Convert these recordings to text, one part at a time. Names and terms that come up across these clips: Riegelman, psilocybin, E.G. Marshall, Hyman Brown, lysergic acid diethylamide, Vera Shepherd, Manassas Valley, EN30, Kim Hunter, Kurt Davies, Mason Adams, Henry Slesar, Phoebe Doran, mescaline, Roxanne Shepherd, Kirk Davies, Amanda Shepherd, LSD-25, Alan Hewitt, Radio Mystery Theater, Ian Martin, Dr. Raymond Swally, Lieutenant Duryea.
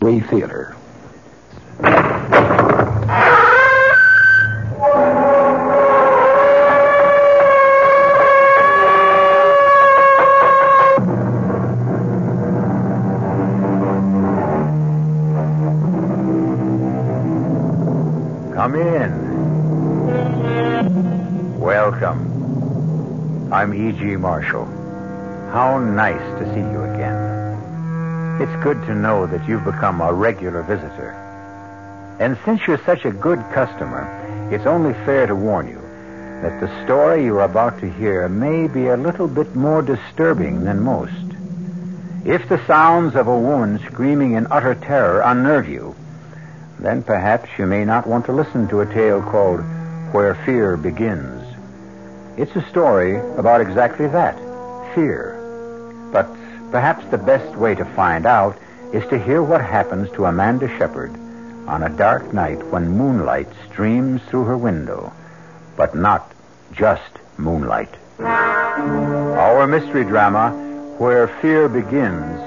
Theater. Come in. Welcome. I'm E.G. Marshall. How nice to see you again. It's good to know that you've become a regular visitor. And since you're such a good customer, it's only fair to warn you that the story you're about to hear may be a little bit more disturbing than most. If the sounds of a woman screaming in utter terror unnerve you, then perhaps you may not want to listen to a tale called Where Fear Begins. It's a story about exactly that, fear. But perhaps the best way to find out is to hear what happens to Amanda Shepherd on a dark night when moonlight streams through her window, but not just moonlight. Our mystery drama, Where Fear Begins,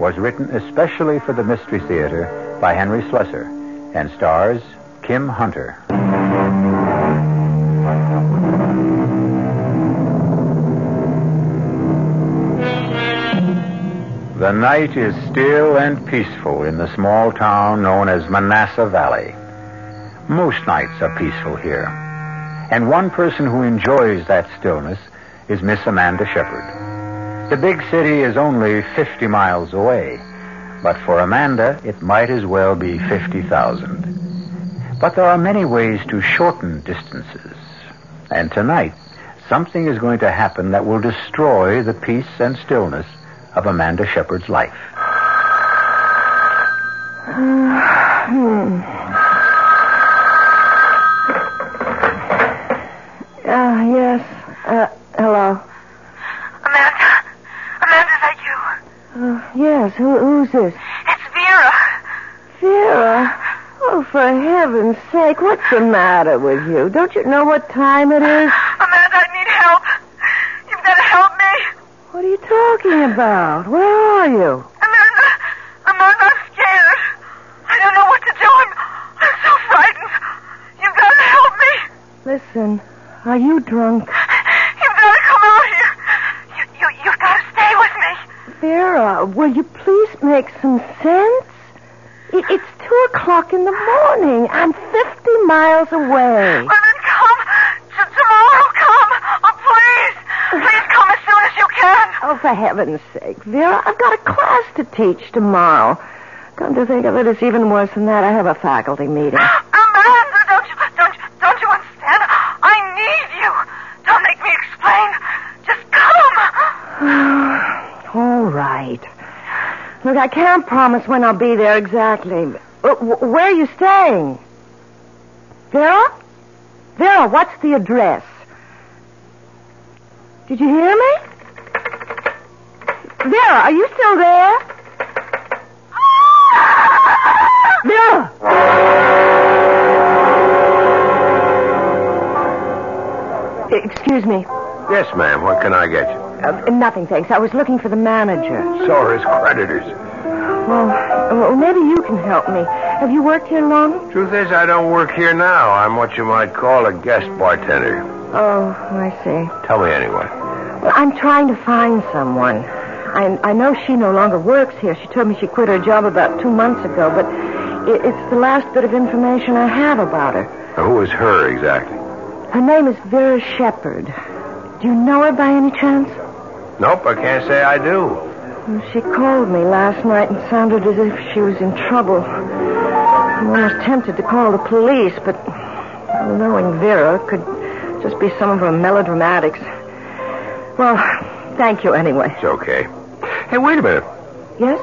was written especially for the Mystery Theater by Henry Slesar and stars Kim Hunter. The night is still and peaceful in the small town known as Manassas Valley. Most nights are peaceful here. And one person who enjoys that stillness is Miss Amanda Shepherd. The big city is only 50 miles away, but for Amanda, it might as well be 50,000. But there are many ways to shorten distances. And tonight, something is going to happen that will destroy the peace and stillness of Amanda Shepherd's life. Hello. Amanda, is that you? Yes, who's this? It's Vera. Vera? Oh, for heaven's sake, what's the matter with you? Don't you know what time it is? Amanda, I need help. You've got to help me. What are you talking about? Where are you? Amanda, I'm scared. I don't know what to do. I'm so frightened. You've got to help me. Listen, are you drunk? You've got to come out here. You've got to stay with me. Vera, will you please make some sense? It's 2:00 in the morning. I'm 50 miles away. Well, then come. Tomorrow, come. Oh, please. Please come as soon as you can. Oh, for heaven's sake, Vera. I've got a class to teach tomorrow. Come to think of it, it's even worse than that. I have a faculty meeting. Amanda, don't you understand? I need you. Don't make me explain. Just come. All right. Look, I can't promise when I'll be there exactly. Where are you staying? Vera? Vera, what's the address? Did you hear me? Vera, are you still there? Vera! Excuse me. Yes, ma'am. What can I get you? Nothing, thanks. I was looking for the manager. So are his creditors. Well, maybe you can help me. Have you worked here long? Truth is, I don't work here now. I'm what you might call a guest bartender. Oh, I see. Tell me anyway. Well, I'm trying to find someone. I know she no longer works here. She told me she quit her job about 2 months ago, but it's the last bit of information I have about her. Now, who is her exactly? Her name is Vera Shepherd. Do you know her by any chance? Nope, I can't say I do. Well, she called me last night and sounded as if she was in trouble. I'm almost tempted to call the police, but knowing Vera could just be some of her melodramatics. Well, thank you anyway. It's okay. Hey, wait a minute. Yes?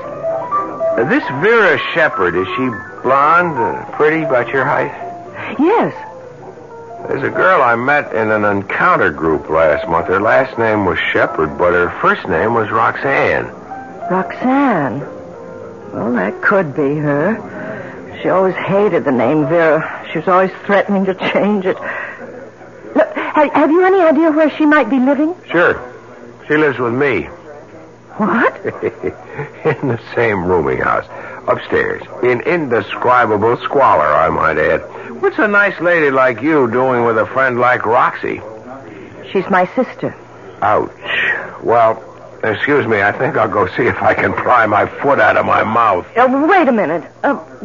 This Vera Shepherd, is she blonde, pretty, about your height? Yes. There's a girl I met in an encounter group last month. Her last name was Shepherd, but her first name was Roxanne. Roxanne? Well, that could be her. She always hated the name Vera. She was always threatening to change it. Look, have you any idea where she might be living? Sure. She lives with me. What? In the same rooming house. Upstairs, in indescribable squalor, I might add. What's a nice lady like you doing with a friend like Roxy? She's my sister. Ouch. Well, excuse me, I think I'll go see if I can pry my foot out of my mouth. Wait a minute.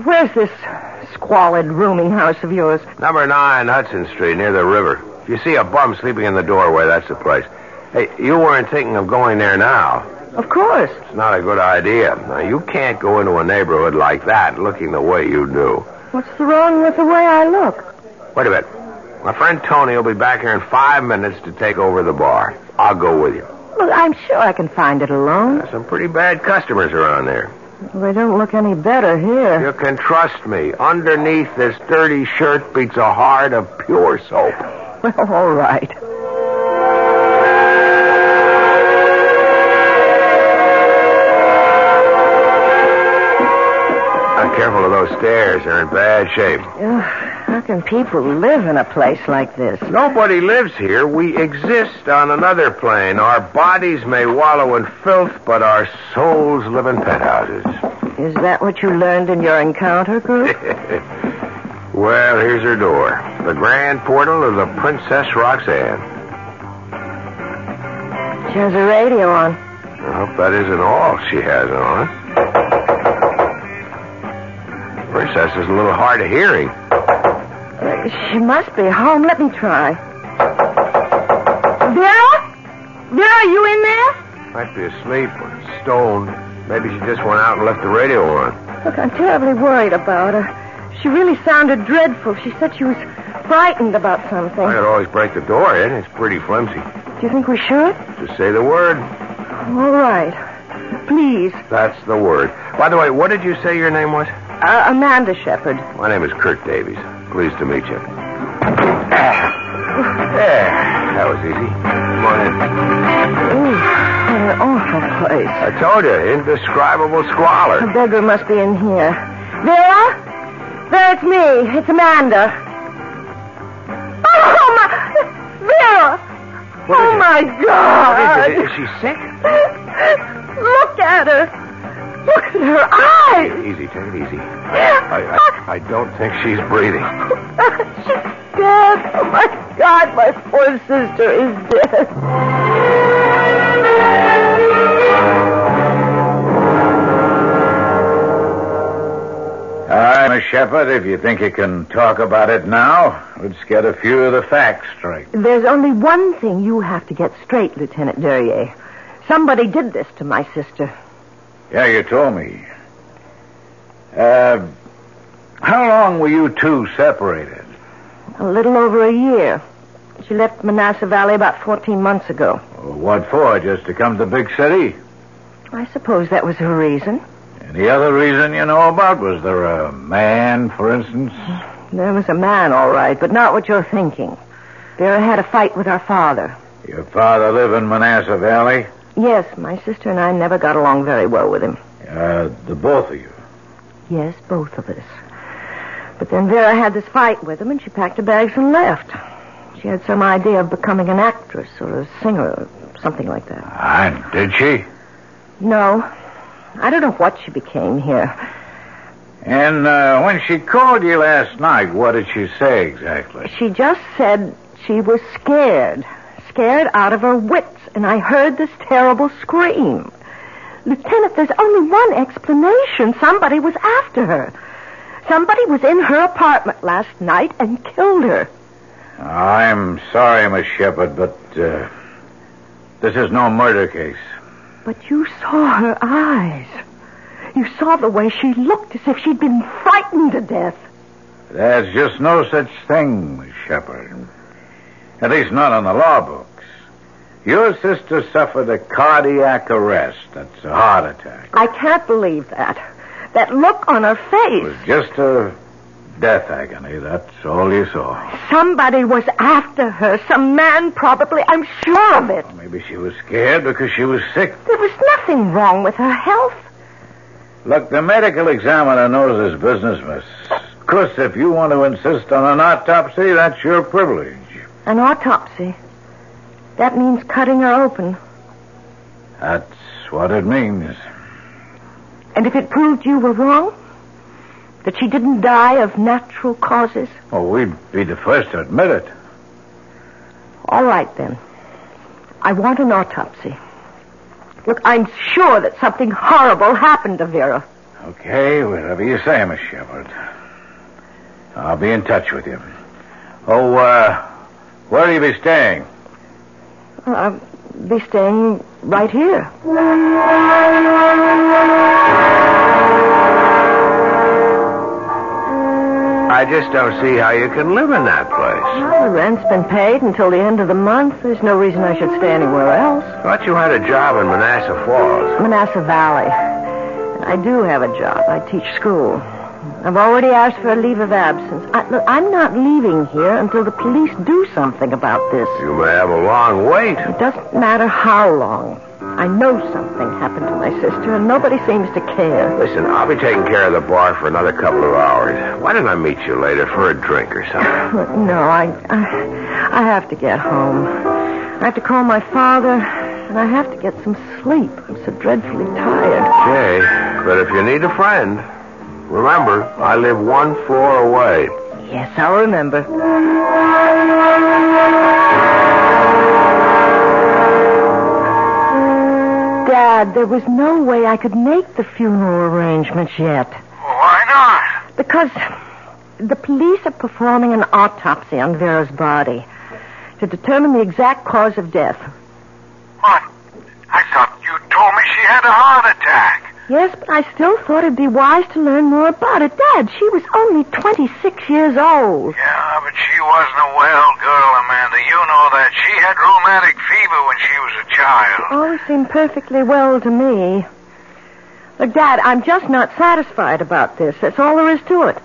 Where's this squalid rooming house of yours? Number 9 Hudson Street, near the river. If you see a bum sleeping in the doorway, that's the place. Hey, you weren't thinking of going there now. Of course. It's not a good idea. Now, you can't go into a neighborhood like that looking the way you do. What's wrong with the way I look? Wait a minute. My friend Tony will be back here in 5 minutes to take over the bar. I'll go with you. Well, I'm sure I can find it alone. There's some pretty bad customers around there. They don't look any better here. You can trust me. Underneath this dirty shirt beats a heart of pure soap. Well, all right. Careful of those stairs. They're in bad shape. Ugh, how can people live in a place like this? Nobody lives here. We exist on another plane. Our bodies may wallow in filth, but our souls live in penthouses. Is that what you learned in your encounter group? Well, here's her door. The grand portal of the Princess Roxanne. She has a radio on. I hope that isn't all she has on. Princess is a little hard of hearing. She must be home. Let me try. Vera? Vera, are you in there? Might be asleep or stoned. Maybe she just went out and left the radio on. Look, I'm terribly worried about her. She really sounded dreadful. She said she was frightened about something. I could always break the door in. It's pretty flimsy. Do you think we should? Just say the word. All right. Please. That's the word. By the way, what did you say your name was? Amanda Shepard. My name is Kirk Davies. Pleased to meet you. There. That was easy. Come on in. Ooh, what an awful place. I told you, indescribable squalor. The beggar must be in here. Vera? Vera, it's me. It's Amanda. Oh, my... Vera! What oh, my it? God! What is it? Is she sick? Look at her. Look at her eyes. Easy, take it easy. I don't think she's breathing. She's dead. Oh, my God, my poor sister is dead. All right, Miss Shepard, if you think you can talk about it now, let's get a few of the facts straight. There's only one thing you have to get straight, Lieutenant Duryea. Somebody did this to my sister. Yeah, you told me. How long were you two separated? A little over a year. She left Manassas Valley about 14 months ago. Well, what for? Just to come to the big city? I suppose that was her reason. Any other reason you know about? Was there a man, for instance? There was a man, all right, but not what you're thinking. Vera had a fight with her father. Your father lived in Manassas Valley? Yes, my sister and I never got along very well with him. The both of you? Yes, both of us. But then Vera had this fight with him, and she packed her bags and left. She had some idea of becoming an actress or a singer or something like that. And did she? No. I don't know what she became here. And when she called you last night, what did she say exactly? She just said she was scared. Scared out of her wits. And I heard this terrible scream. Lieutenant, there's only one explanation. Somebody was after her. Somebody was in her apartment last night and killed her. I'm sorry, Miss Shepard, but this is no murder case. But you saw her eyes. You saw the way she looked as if she'd been frightened to death. There's just no such thing, Miss Shepard. At least not on the law book. Your sister suffered a cardiac arrest. That's a heart attack. I can't believe that. That look on her face. It was just a death agony. That's all you saw. Somebody was after her. Some man, probably. I'm sure of it. Well, maybe she was scared because she was sick. There was nothing wrong with her health. Look, the medical examiner knows his business, miss. Of course, if you want to insist on an autopsy, that's your privilege. An autopsy? That means cutting her open. That's what it means. And if it proved you were wrong? That she didn't die of natural causes? Oh, we'd be the first to admit it. All right, then. I want an autopsy. Look, I'm sure that something horrible happened to Vera. Okay, whatever you say, Miss Shepard. I'll be in touch with you. Oh, where will you be staying? I'll be staying right here. I just don't see how you can live in that place. Well, the rent's been paid until the end of the month. There's no reason I should stay anywhere else. I thought you had a job in Manassas Falls. Manassas Valley. I do have a job. I teach school. I've already asked for a leave of absence. I'm not leaving here until the police do something about this. You may have a long wait. It doesn't matter how long. I know something happened to my sister, and nobody seems to care. Listen, I'll be taking care of the bar for another couple of hours. Why don't I meet you later for a drink or something? No, I have to get home. I have to call my father, and I have to get some sleep. I'm so dreadfully tired. Okay, but if you need a friend... Remember, I live one floor away. Yes, I'll remember. Dad, there was no way I could make the funeral arrangements yet. Why not? Because the police are performing an autopsy on Vera's body to determine the exact cause of death. What? I thought you told me she had a heart attack. Yes, but I still thought it'd be wise to learn more about it. Dad, she was only 26 years old. Yeah, but she wasn't a well girl, Amanda. You know that. She had rheumatic fever when she was a child. It always seemed perfectly well to me. Look, Dad, I'm just not satisfied about this. That's all there is to it.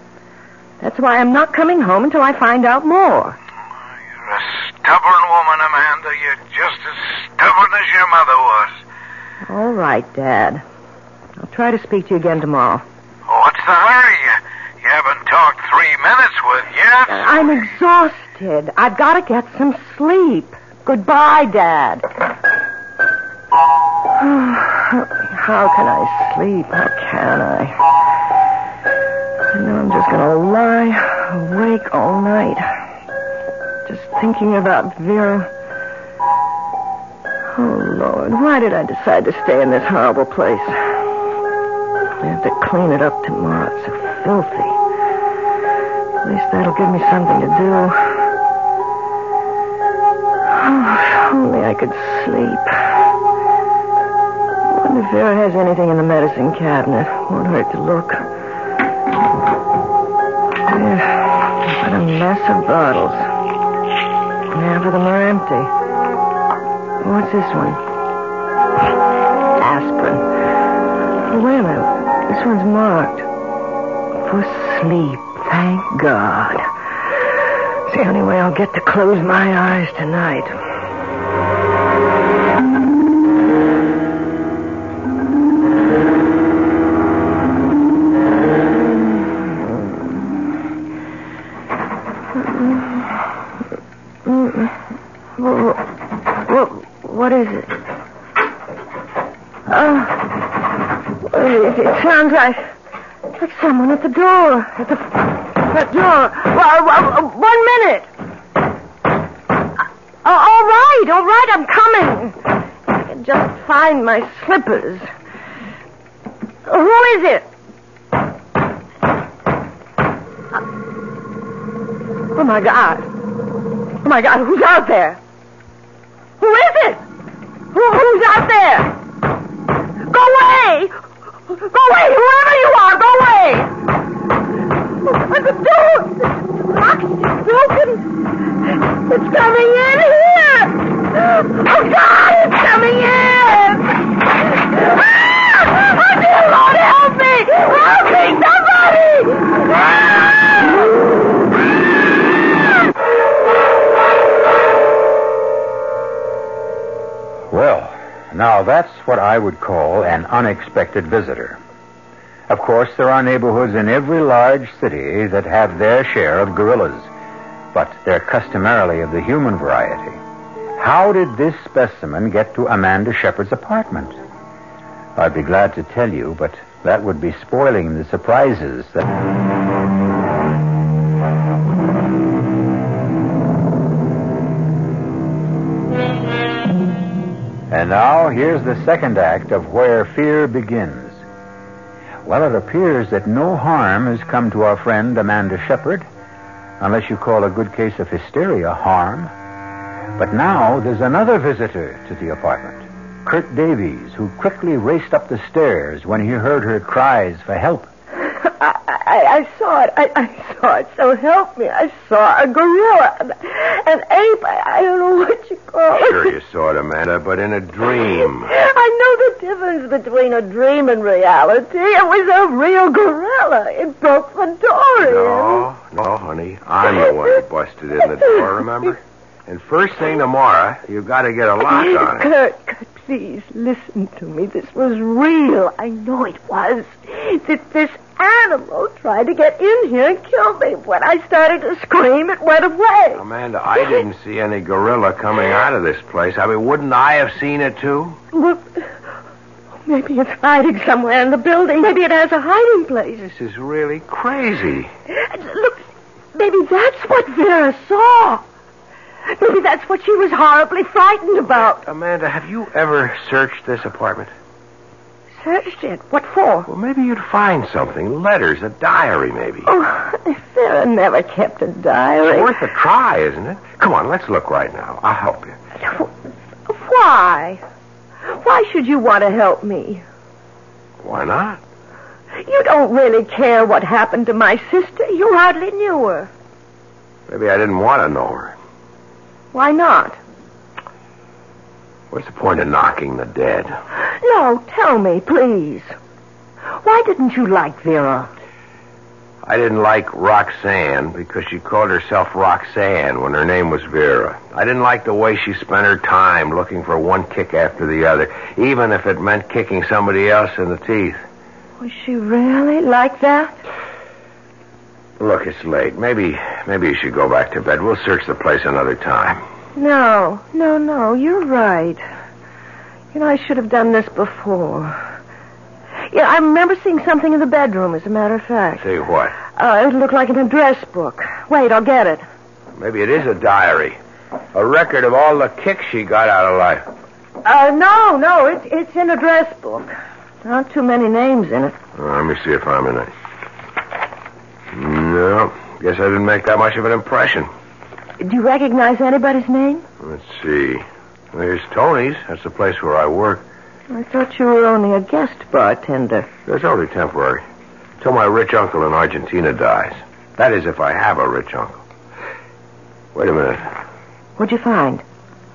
That's why I'm not coming home until I find out more. You're a stubborn woman, Amanda. You're just as stubborn as your mother was. All right, Dad. I'll try to speak to you again tomorrow. What's the hurry? You haven't talked 3 minutes with yet. I'm exhausted. I've got to get some sleep. Goodbye, Dad. How can I sleep? How can I? I know I'm just going to lie awake all night. Just thinking about Vera. Oh, Lord, why did I decide to stay in this horrible place? I have to clean it up tomorrow. It's so filthy. At least that'll give me something to do. Oh, if only I could sleep. I wonder if Vera has anything in the medicine cabinet. Won't hurt to look. Yeah, what a mess of bottles. Half of them are empty. What's this one? Aspirin. Wait a minute. This one's marked. For sleep, thank God. It's the only way I'll get to close my eyes tonight. What is it? It sounds like someone at the door. At the front door. Well, 1 minute. All right, I'm coming. I can just find my slippers. Who is it? Oh, my God, who's out there? Who is it? Who's out there? Go away! Go away, whoever you are, go away! The door, lock's broken. It's coming in here! Oh, God, it's coming in! Ah! Oh, dear Lord, help me! Help me, somebody! Ah! Well... Now, that's what I would call an unexpected visitor. Of course, there are neighborhoods in every large city that have their share of gorillas, but they're customarily of the human variety. How did this specimen get to Amanda Shepherd's apartment? I'd be glad to tell you, but That would be spoiling the surprises. And now, here's the second act of Where Fear Begins. Well, it appears that no harm has come to our friend Amanda Shepherd, unless you call a good case of hysteria harm. But now there's another visitor to the apartment, Kurt Davies, who quickly raced up the stairs when he heard her cries for help. I saw it. I saw it. So help me. I saw a gorilla, an ape. I don't know what you call it. Sure you saw it, Amanda, but in a dream. I know the difference between a dream and reality. It was a real gorilla. It broke the door in. No, honey. I'm the one who busted in the door, remember? And first thing tomorrow, you've got to get a lock on it. Kurt, please listen to me. This was real. I know it was. This animal tried to get in here and kill me. When I started to scream, it went away. Amanda, I didn't see any gorilla coming out of this place. I mean, wouldn't I have seen it, too? Well, maybe it's hiding somewhere in the building. Maybe it has a hiding place. This is really crazy. Look, maybe that's what Vera saw. Maybe that's what she was horribly frightened about. Amanda, have you ever searched this apartment? Searched it? What for? Well, maybe you'd find something. Letters, a diary, maybe. Oh, Sarah never kept a diary. It's worth a try, isn't it? Come on, let's look right now. I'll help you. Why? Why should you want to help me? Why not? You don't really care what happened to my sister. You hardly knew her. Maybe I didn't want to know her. Why not? What's the point of knocking the dead? No, tell me, please. Why didn't you like Vera? I didn't like Roxanne because she called herself Roxanne when her name was Vera. I didn't like the way she spent her time looking for one kick after the other, even if it meant kicking somebody else in the teeth. Was she really like that? Look, it's late. Maybe you should go back to bed. We'll search the place another time. No. You're right. You know, I should have done this before. Yeah, I remember seeing something in the bedroom, as a matter of fact. See what? It looked like an address book. Wait, I'll get it. Maybe it is a diary. A record of all the kicks she got out of life. No. It's an address book. Not too many names in it. Let me see if I'm in it. No, guess I didn't make that much of an impression. Do you recognize anybody's name? Let's see. There's Tony's. That's the place where I work. I thought you were only a guest bartender. That's only temporary. Till my rich uncle in Argentina dies. That is, if I have a rich uncle. Wait a minute. What'd you find?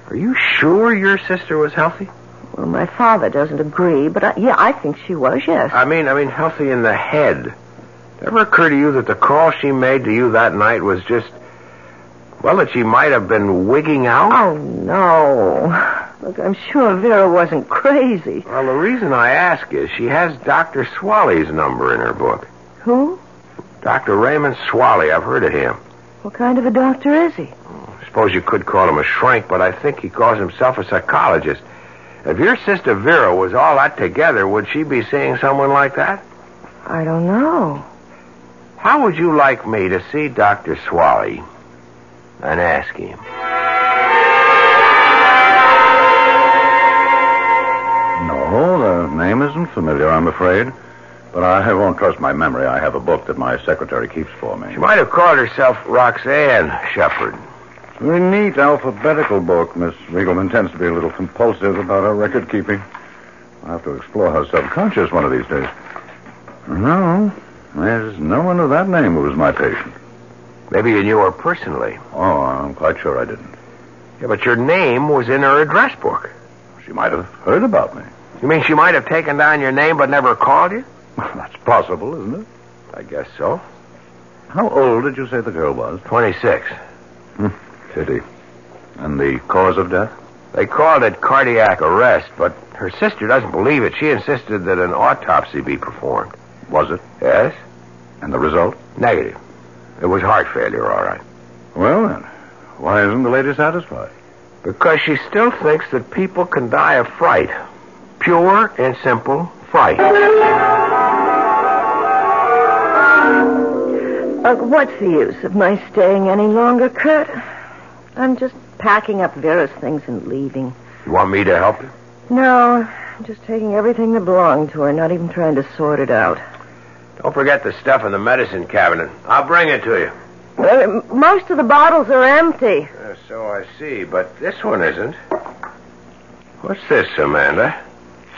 Are you sure your sister was healthy? Well, my father doesn't agree, but I think she was, yes. I mean healthy in the head. Ever occur to you that the call she made to you that night was just... well, that she might have been wigging out? Oh, no. Look, I'm sure Vera wasn't crazy. Well, the reason I ask is she has Dr. Swally's number in her book. Who? Dr. Raymond Swally. I've heard of him. What kind of a doctor is he? I suppose you could call him a shrink, but I think he calls himself a psychologist. If your sister Vera was all that together, would she be seeing someone like that? I don't know. How would you like me to see Dr. Swally and ask him? No, the name isn't familiar, I'm afraid. But I won't trust my memory. I have a book that my secretary keeps for me. She might have called herself Roxanne Shepherd. It's a very neat alphabetical book. Miss Riegelman tends to be a little compulsive about her record-keeping. I'll have to explore her subconscious one of these days. No. There's no one of that name who was my patient. Maybe you knew her personally. Oh, I'm quite sure I didn't. Yeah, but your name was in her address book. She might have heard about me. You mean she might have taken down your name but never called you? Well, that's possible, isn't it? I guess so. How old did you say the girl was? 26. Pity. And the cause of death? They called it cardiac arrest, but her sister doesn't believe it. She insisted that an autopsy be performed. Was it? Yes. And the result? Negative. It was heart failure, all right. Well, then, why isn't the lady satisfied? Because she still thinks that people can die of fright. Pure and simple fright. What's the use of my staying any longer, Kurt? I'm just packing up Vera's things and leaving. You want me to help you? No, I'm just taking everything that belonged to her, not even trying to sort it out. Don't forget the stuff in the medicine cabinet. I'll bring it to you. Well, most of the bottles are empty. So I see, but this one isn't. What's this, Amanda?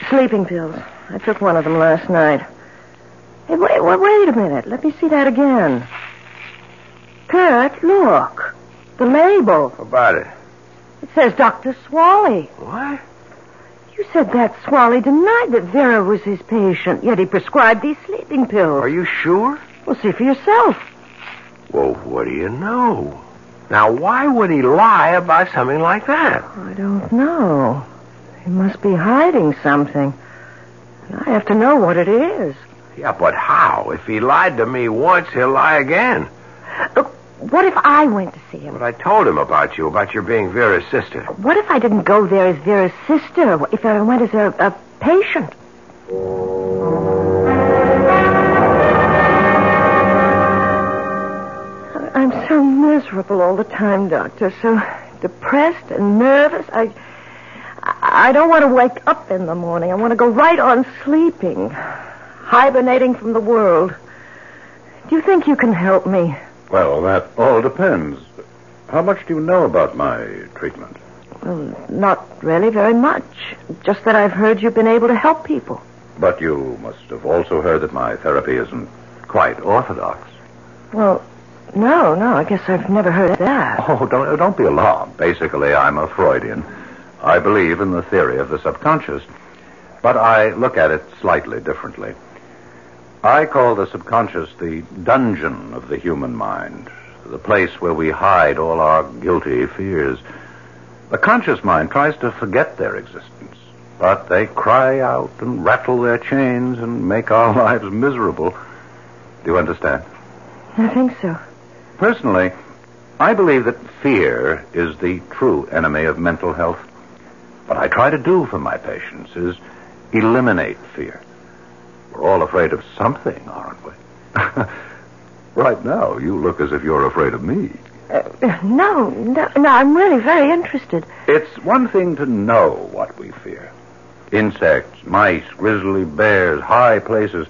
Sleeping pills. I took one of them last night. Hey, wait a minute. Let me see that again. Kurt, look. The label. How about it? It says Dr. Swally. What? You said that Swally denied that Vera was his patient, yet he prescribed these sleeping pills. Are you sure? Well, see for yourself. Well, what do you know? Now, why would he lie about something like that? I don't know. He must be hiding something. I have to know what it is. Yeah, but how? If he lied to me once, he'll lie again. What if I went to see him? But I told him about you, about your being Vera's sister. What if I didn't go there as Vera's sister? If I went as a patient? I'm so miserable all the time, Doctor. So depressed and nervous. I don't want to wake up in the morning. I want to go right on sleeping, hibernating from the world. Do you think you can help me? Well, that all depends. How much do you know about my treatment? Well, not really very much. Just that I've heard you've been able to help people. But you must have also heard that my therapy isn't quite orthodox. Well, no, I guess I've never heard of that. Oh, don't be alarmed. Basically, I'm a Freudian. I believe in the theory of the subconscious, but I look at it slightly differently. I call the subconscious the dungeon of the human mind, the place where we hide all our guilty fears. The conscious mind tries to forget their existence, but they cry out and rattle their chains and make our lives miserable. Do you understand? I think so. Personally, I believe that fear is the true enemy of mental health. What I try to do for my patients is eliminate fear. We're all afraid of something, aren't we? Right now, you look as if you're afraid of me. No, I'm really very interested. It's one thing to know what we fear. Insects, mice, grizzly bears, high places.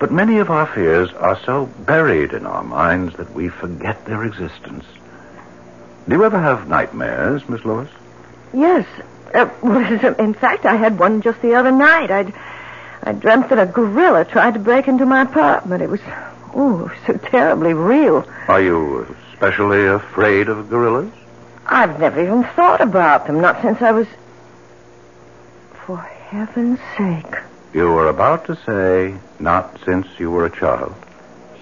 But many of our fears are so buried in our minds that we forget their existence. Do you ever have nightmares, Miss Lewis? Yes. In fact, I had one just the other night. I dreamt that a gorilla tried to break into my apartment. It was, so terribly real. Are you especially afraid of gorillas? I've never even thought about them, not since I was... For heaven's sake. You were about to say, not since you were a child.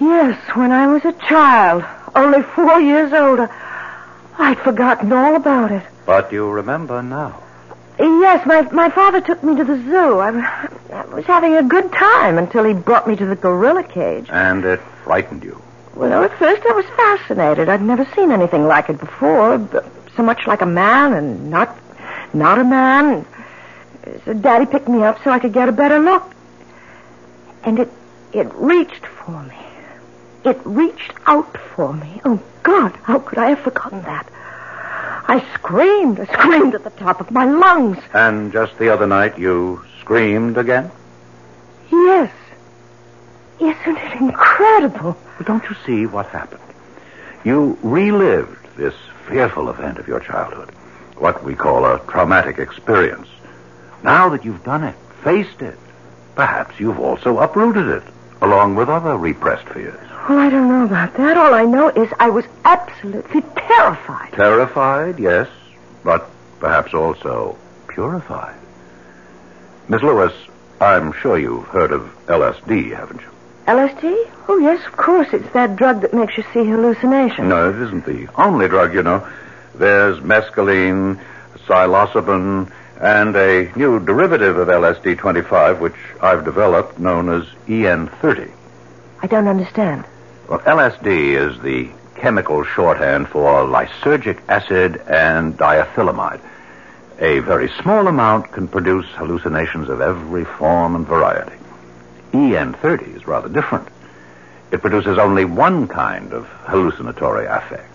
Yes, when I was a child, only 4 years old. I'd forgotten all about it. But you remember now. Yes, my father took me to the zoo. I was having a good time until he brought me to the gorilla cage. And it frightened you? Well, at first I was fascinated. I'd never seen anything like it before. So much like a man and not a man. So Daddy picked me up so I could get a better look. And it reached for me. It reached out for me. Oh, God, how could I have forgotten that? I screamed at the top of my lungs. And just the other night you screamed again? Yes. Isn't it incredible? But don't you see what happened? You relived this fearful event of your childhood, what we call a traumatic experience. Now that you've done it, faced it, perhaps you've also uprooted it, along with other repressed fears. Well, I don't know about that. All I know is I was absolutely terrified. Terrified, yes, but perhaps also purified. Miss Lewis, I'm sure you've heard of LSD, haven't you? LSD? Oh, yes, of course. It's that drug that makes you see hallucinations. No, it isn't the only drug, you know. There's mescaline, psilocybin, and a new derivative of LSD-25, which I've developed, known as EN30. I don't understand. Well, LSD is the chemical shorthand for lysergic acid and diethylamide. A very small amount can produce hallucinations of every form and variety. EN30 is rather different. It produces only one kind of hallucinatory affect,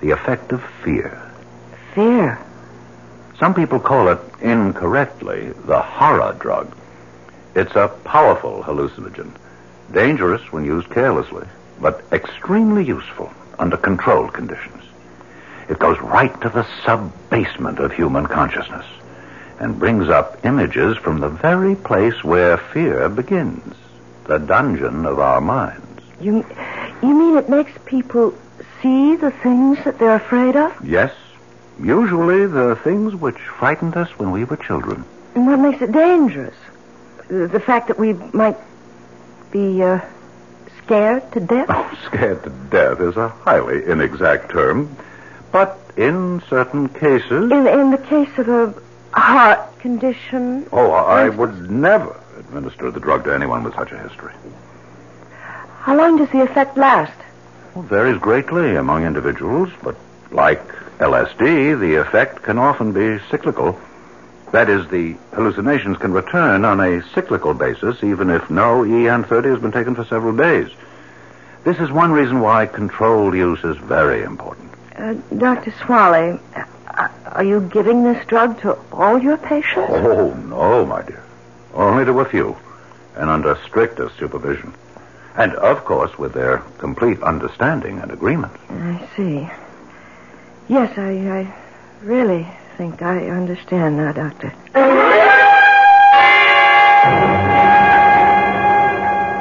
the effect of fear. Fear? Some people call it, incorrectly, the horror drug. It's a powerful hallucinogen, dangerous when used carelessly, but extremely useful under controlled conditions. It goes right to the sub-basement of human consciousness and brings up images from the very place where fear begins, the dungeon of our minds. You mean it makes people see the things that they're afraid of? Yes. Usually the things which frightened us when we were children. And what makes it dangerous? The fact that we might be scared to death? Oh, scared to death is a highly inexact term. But in certain cases... In the case of a heart condition... Oh, I would never administer the drug to anyone with such a history. How long does the effect last? Well, it varies greatly among individuals, but like LSD, the effect can often be cyclical. That is, the hallucinations can return on a cyclical basis, even if no EN30 has been taken for several days. This is one reason why controlled use is very important. Dr. Swally, are you giving this drug to all your patients? Oh, no, my dear. Only to a few, and under strictest supervision. And, of course, with their complete understanding and agreement. I see. Yes, I really think I understand now, Doctor.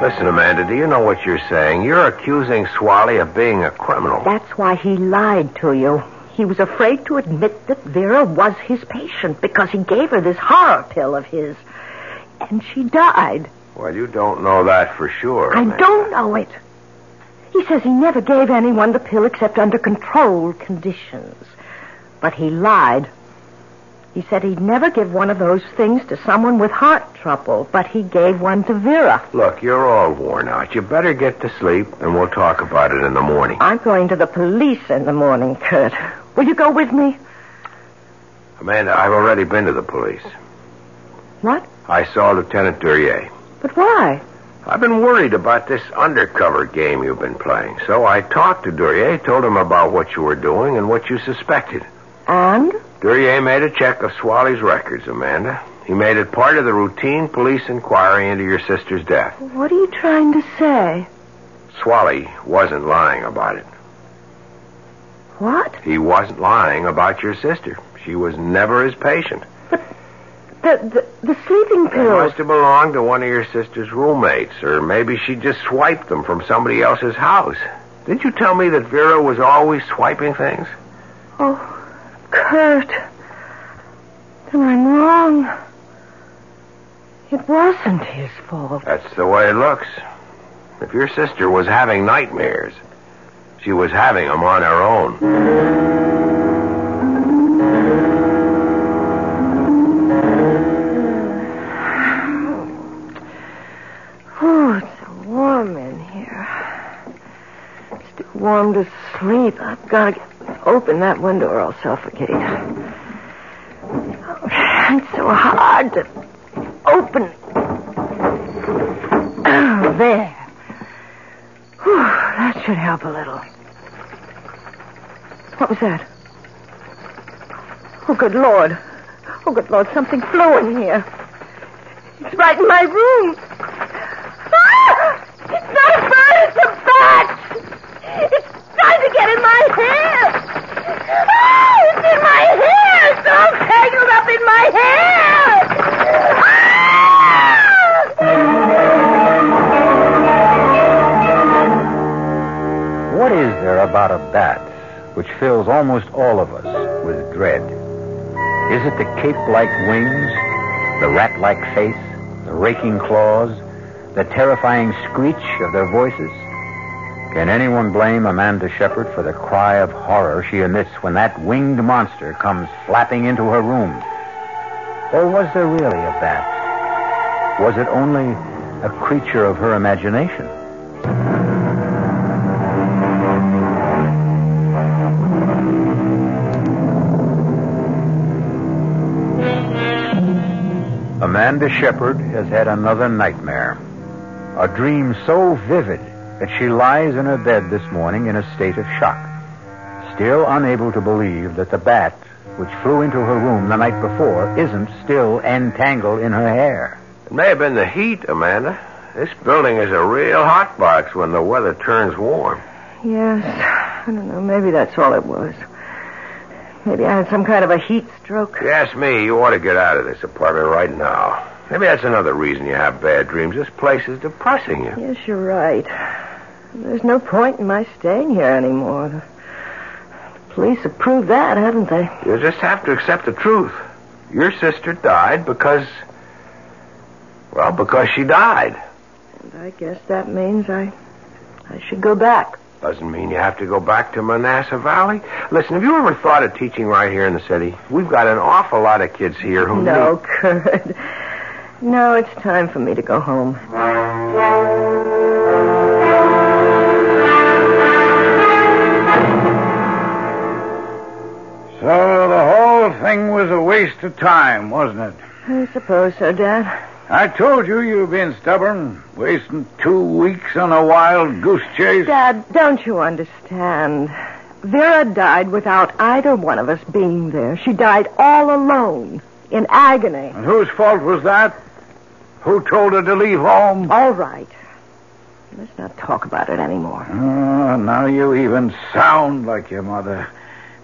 Listen, Amanda, do you know what you're saying? You're accusing Swally of being a criminal. That's why he lied to you. He was afraid to admit that Vera was his patient because he gave her this horror pill of his. And she died. Well, you don't know that for sure. I don't know it. He says he never gave anyone the pill except under controlled conditions. But he lied. He said he'd never give one of those things to someone with heart trouble, but he gave one to Vera. Look, you're all worn out. You better get to sleep, and we'll talk about it in the morning. I'm going to the police in the morning, Kurt. Will you go with me? Amanda, I've already been to the police. What? I saw Lieutenant Duryea. But why? I've been worried about this undercover game you've been playing. So I talked to Duryea, told him about what you were doing and what you suspected. And? Duryea made a check of Swally's records, Amanda. He made it part of the routine police inquiry into your sister's death. What are you trying to say? Swally wasn't lying about it. What? He wasn't lying about your sister. She was never his patient. The sleeping pills. They must have belonged to one of your sister's roommates, or maybe she just swiped them from somebody else's house. Didn't you tell me that Vera was always swiping things? Oh, Kurt. Then I'm wrong. It wasn't his fault. That's the way it looks. If your sister was having nightmares, she was having them on her own. Warm to sleep. I've got to open that window or I'll suffocate. It's so hard to open it. Oh, there. Whew, that should help a little. What was that? Oh, good Lord. Oh, good Lord, something flew in here. It's right in my room. Ah! It's not a bird, it's a bat! It's trying to get in my hair. Ah, it's in my hair. It's all tangled up in my hair. Ah! What is there about a bat which fills almost all of us with dread? Is it the cape-like wings, the rat-like face, the raking claws, the terrifying screech of their voices? Can anyone blame Amanda Shepherd for the cry of horror she emits when that winged monster comes flapping into her room? Or was there really a bat? Was it only a creature of her imagination? Amanda Shepherd has had another nightmare. A dream so vivid that she lies in her bed this morning in a state of shock, still unable to believe that the bat which flew into her room the night before isn't still entangled in her hair. It may have been the heat, Amanda. This building is a real hot box when the weather turns warm. Yes. I don't know. Maybe that's all it was. Maybe I had some kind of a heat stroke. If you ask me, you ought to get out of this apartment right now. Maybe that's another reason you have bad dreams. This place is depressing you. Yes, you're right. There's no point in my staying here anymore. The police have proved that, haven't they? You just have to accept the truth. Your sister died because... well, because she died. And I guess that means I should go back. Doesn't mean you have to go back to Manassas Valley. Listen, have you ever thought of teaching right here in the city? We've got an awful lot of kids here who... No, Kurt. No, it's time for me to go home. So the whole thing was a waste of time, wasn't it? I suppose so, Dad. I told you you've been stubborn, wasting 2 weeks on a wild goose chase. Dad, don't you understand? Vera died without either one of us being there. She died all alone, in agony. And whose fault was that? Who told her to leave home? All right. Let's not talk about it anymore. Oh, now you even sound like your mother.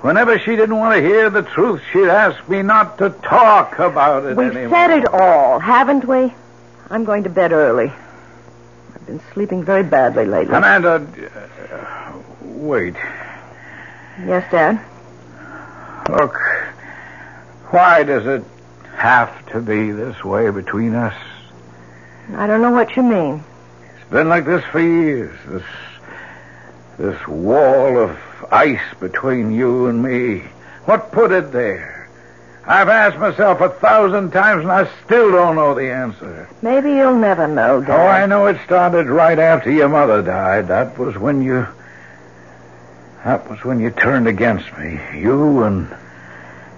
Whenever she didn't want to hear the truth, she'd ask me not to talk about it anymore. We've said it all, haven't we? I'm going to bed early. I've been sleeping very badly lately. Amanda, wait. Yes, Dad? Look, why does it have to be this way between us? I don't know what you mean. It's been like this for years, this wall of ice between you and me. What put it there? I've asked myself 1,000 times and I still don't know the answer. Maybe you'll never know, Dad. Oh, I know it started right after your mother died. That was when you turned against me. You and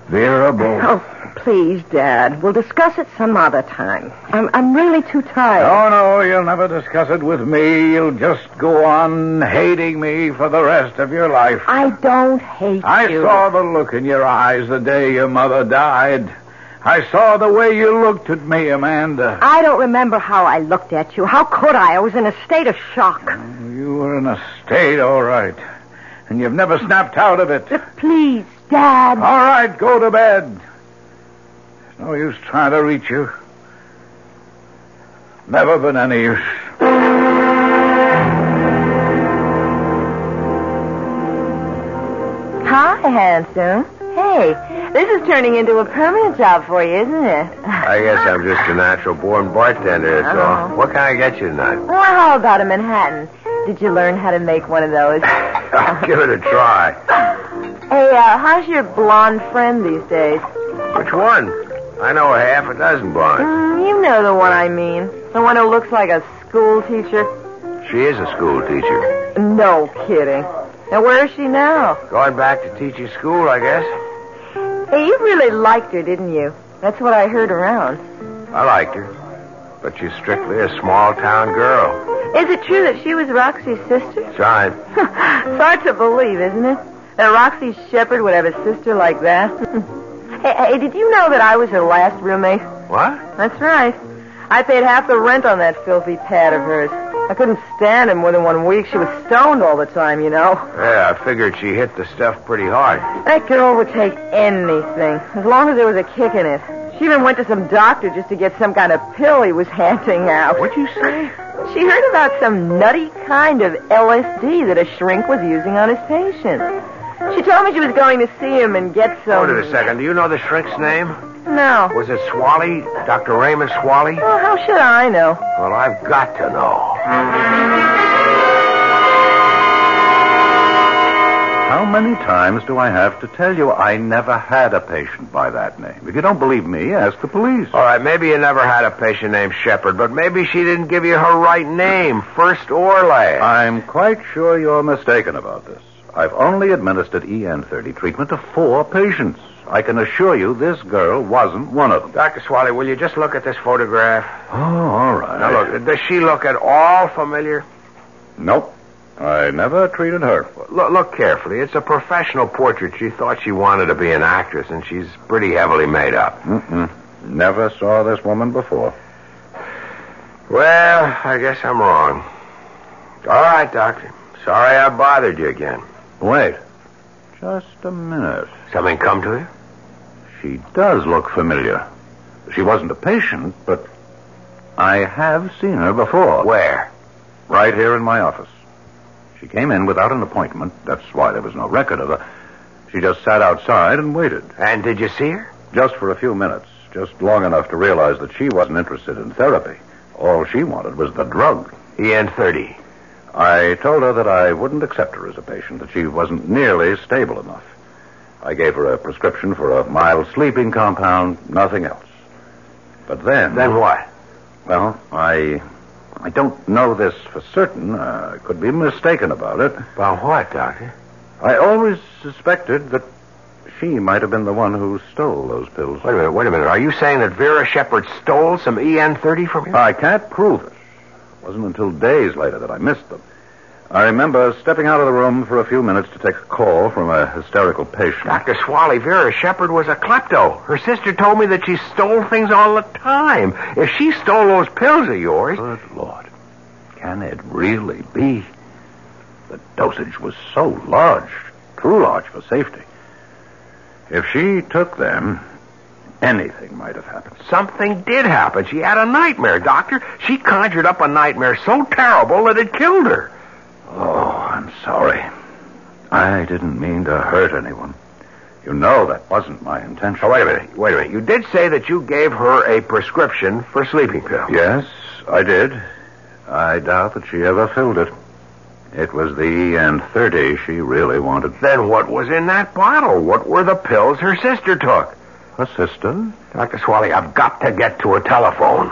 Vera both. Oh, please, Dad. We'll discuss it some other time. I'm really too tired. Oh, no, you'll never discuss it with me. You'll just go on hating me for the rest of your life. I don't hate you. I saw the look in your eyes the day your mother died. I saw the way you looked at me, Amanda. I don't remember how I looked at you. How could I? I was in a state of shock. You were in a state, all right. And you've never snapped out of it. Please. Dad. All right, go to bed. There's no use trying to reach you. Never been any use. Hi, handsome. Hey, this is turning into a permanent job for you, isn't it? I guess I'm just a natural-born bartender, that's all. What can I get you tonight? Well, how about a Manhattan? Did you learn how to make one of those? I'll give it a try. Hey, how's your blonde friend these days? Which one? I know half a dozen blondes. You know the one I mean. The one who looks like a school teacher. She is a school teacher. No kidding. Now, where is she now? Going back to teaching school, I guess. Hey, you really liked her, didn't you? That's what I heard around. I liked her. But she's strictly a small-town girl. Is it true that she was Roxy's sister? That's right. It's hard to believe, isn't it? That Roxy Shepherd would have a sister like that. Hey, did you know that I was her last roommate? What? That's right. I paid half the rent on that filthy pad of hers. I couldn't stand it more than 1 week. She was stoned all the time, you know. Yeah, I figured she hit the stuff pretty hard. That girl would take anything, as long as there was a kick in it. She even went to some doctor just to get some kind of pill he was handing out. What'd you say? She heard about some nutty kind of LSD that a shrink was using on his patients. She told me she was going to see him and get some... Hold it a second. Do you know the shrink's name? No. Was it Swally? Dr. Raymond Swally? Well, how should I know? Well, I've got to know. How many times do I have to tell you I never had a patient by that name? If you don't believe me, ask the police. All right, maybe you never had a patient named Shepherd, but maybe she didn't give you her right name, first or last. I'm quite sure you're mistaken about this. I've only administered EN30 treatment to 4 patients. I can assure you this girl wasn't one of them. Dr. Swally, will you just look at this photograph? Oh, all right. Now, look, does she look at all familiar? Nope. I never treated her. Look carefully. It's a professional portrait. She thought she wanted to be an actress, and she's pretty heavily made up. Mm-mm. Never saw this woman before. Well, I guess I'm wrong. All right, Doctor. Sorry I bothered you again. Wait. Just a minute. Something come to you? She does look familiar. She wasn't a patient, but I have seen her before. Where? Right here in my office. She came in without an appointment. That's why there was no record of her. She just sat outside and waited. And did you see her? Just for a few minutes. Just long enough to realize that she wasn't interested in therapy. All she wanted was the drug. EN30. I told her that I wouldn't accept her as a patient, that she wasn't nearly stable enough. I gave her a prescription for a mild sleeping compound, nothing else. But then... Then what? Well, I don't know this for certain. I could be mistaken about it. About what, Doctor? I always suspected that she might have been the one who stole those pills. Wait a minute. Are you saying that Vera Shepherd stole some EN30 from you? I can't prove it. It wasn't until days later that I missed them. I remember stepping out of the room for a few minutes to take a call from a hysterical patient. Dr. Swally, Vera Shepherd was a klepto. Her sister told me that she stole things all the time. If she stole those pills of yours... Good Lord. Can it really be? The dosage was so large, too large for safety. If she took them... Anything might have happened. Something did happen. She had a nightmare, Doctor. She conjured up a nightmare so terrible that it killed her. Oh, I'm sorry. I didn't mean to hurt anyone. You know that wasn't my intention. Oh, wait a minute. You did say that you gave her a prescription for sleeping pills. Yes, I did. I doubt that she ever filled it. It was the EN30 she really wanted. Then what was in that bottle? What were the pills her sister took? Her sister? Dr. Swally, I've got to get to a telephone.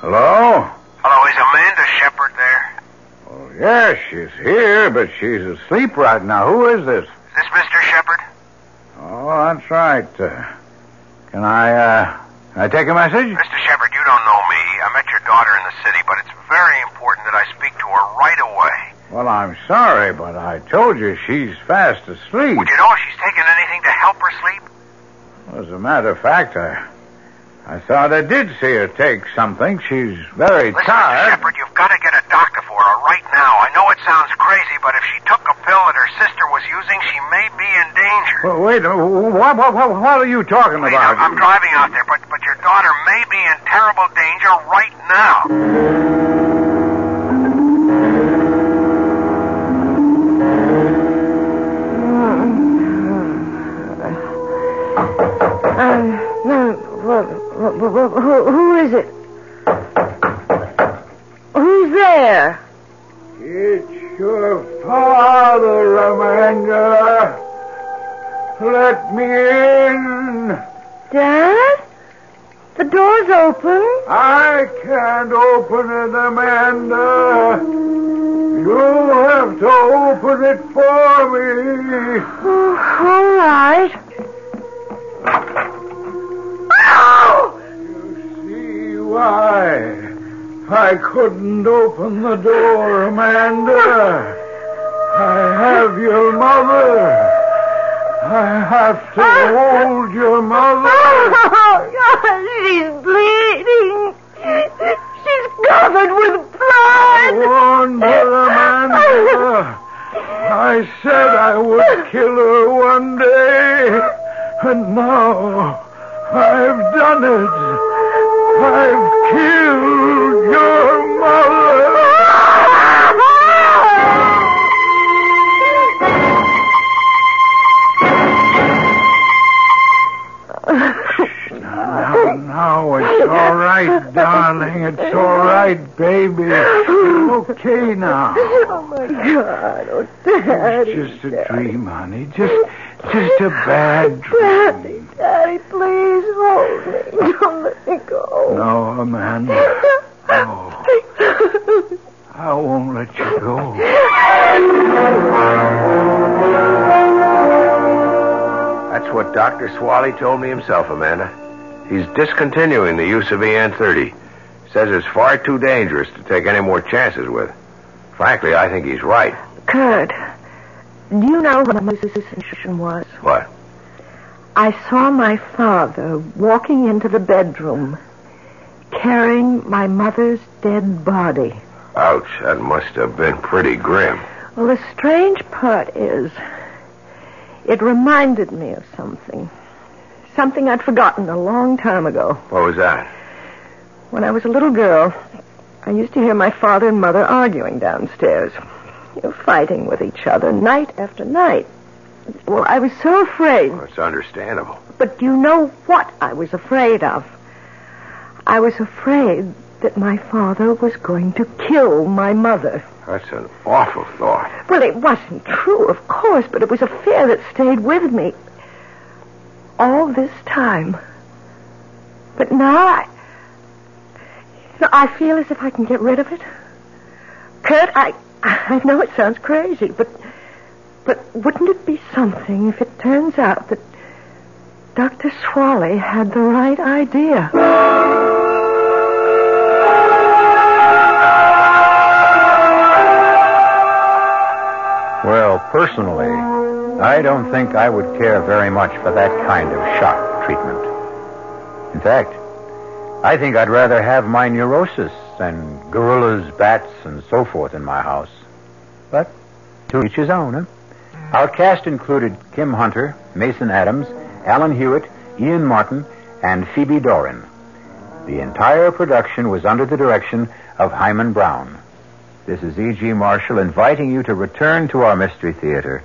Hello? Hello, is Amanda Shepherd there? Oh, yes, she's here, but she's asleep right now. Who is this? Is this Mr. Shepherd? Oh, that's right. Can I take a message? Mr. Shepherd, you don't know me. I met your daughter in the city, but it's very important that I speak to her right away. Well, I'm sorry, but I told you she's fast asleep. Would you know if she's taken anything to help her sleep? Well, as a matter of fact, I thought I did see her take something. She's very tired. Listen, Shepherd, you've got to get a doctor for her right now. I know it sounds crazy, but if she took a pill that her sister was using, she may be in danger. Well, wait a minute. What are you talking about? I'm driving out there, but your daughter may be in terrible danger right now. Who is it? Who's there? It's your father, Amanda. Let me in. Dad? The door's open. I can't open it, Amanda. You'll have to open it for me. Oh, all right. Oh! You see why I couldn't open the door, Amanda. I have your mother. I have to hold your mother. Oh, God, she's bleeding. She's covered with blood. Wonder, Amanda. I said I would kill her one day. And now I've done it. I've killed your mother. Now, it's all right, darling. It's all right, baby. You're okay now. Oh, my God. Oh, Daddy. It's just a dream, honey. Just a bad dream. Daddy, please hold me. Don't let me go. No, Amanda. No. I won't let you go. That's what Dr. Swally told me himself, Amanda. He's discontinuing the use of EN30. Says it's far too dangerous to take any more chances with. Frankly, I think he's right. Kurt, do you know what my sensation was? What? I saw my father walking into the bedroom, carrying my mother's dead body. Ouch, that must have been pretty grim. Well, the strange part is, it reminded me of something. Something I'd forgotten a long time ago. What was that? When I was a little girl, I used to hear my father and mother arguing downstairs. Fighting with each other night after night. Well, I was so afraid. Well, it's understandable. But do you know what I was afraid of? I was afraid that my father was going to kill my mother. That's an awful thought. Well, it wasn't true, of course, but it was a fear that stayed with me all this time. But now I feel as if I can get rid of it. Kurt, I know it sounds crazy, but wouldn't it be something if it turns out that Dr. Swally had the right idea? Well, personally, I don't think I would care very much for that kind of shock treatment. In fact, I think I'd rather have my neurosis and gorillas, bats, and so forth in my house. But to each his own, huh? Our cast included Kim Hunter, Mason Adams, Alan Hewitt, Ian Martin, and Phoebe Doran. The entire production was under the direction of Hyman Brown. This is E.G. Marshall inviting you to return to our Mystery Theater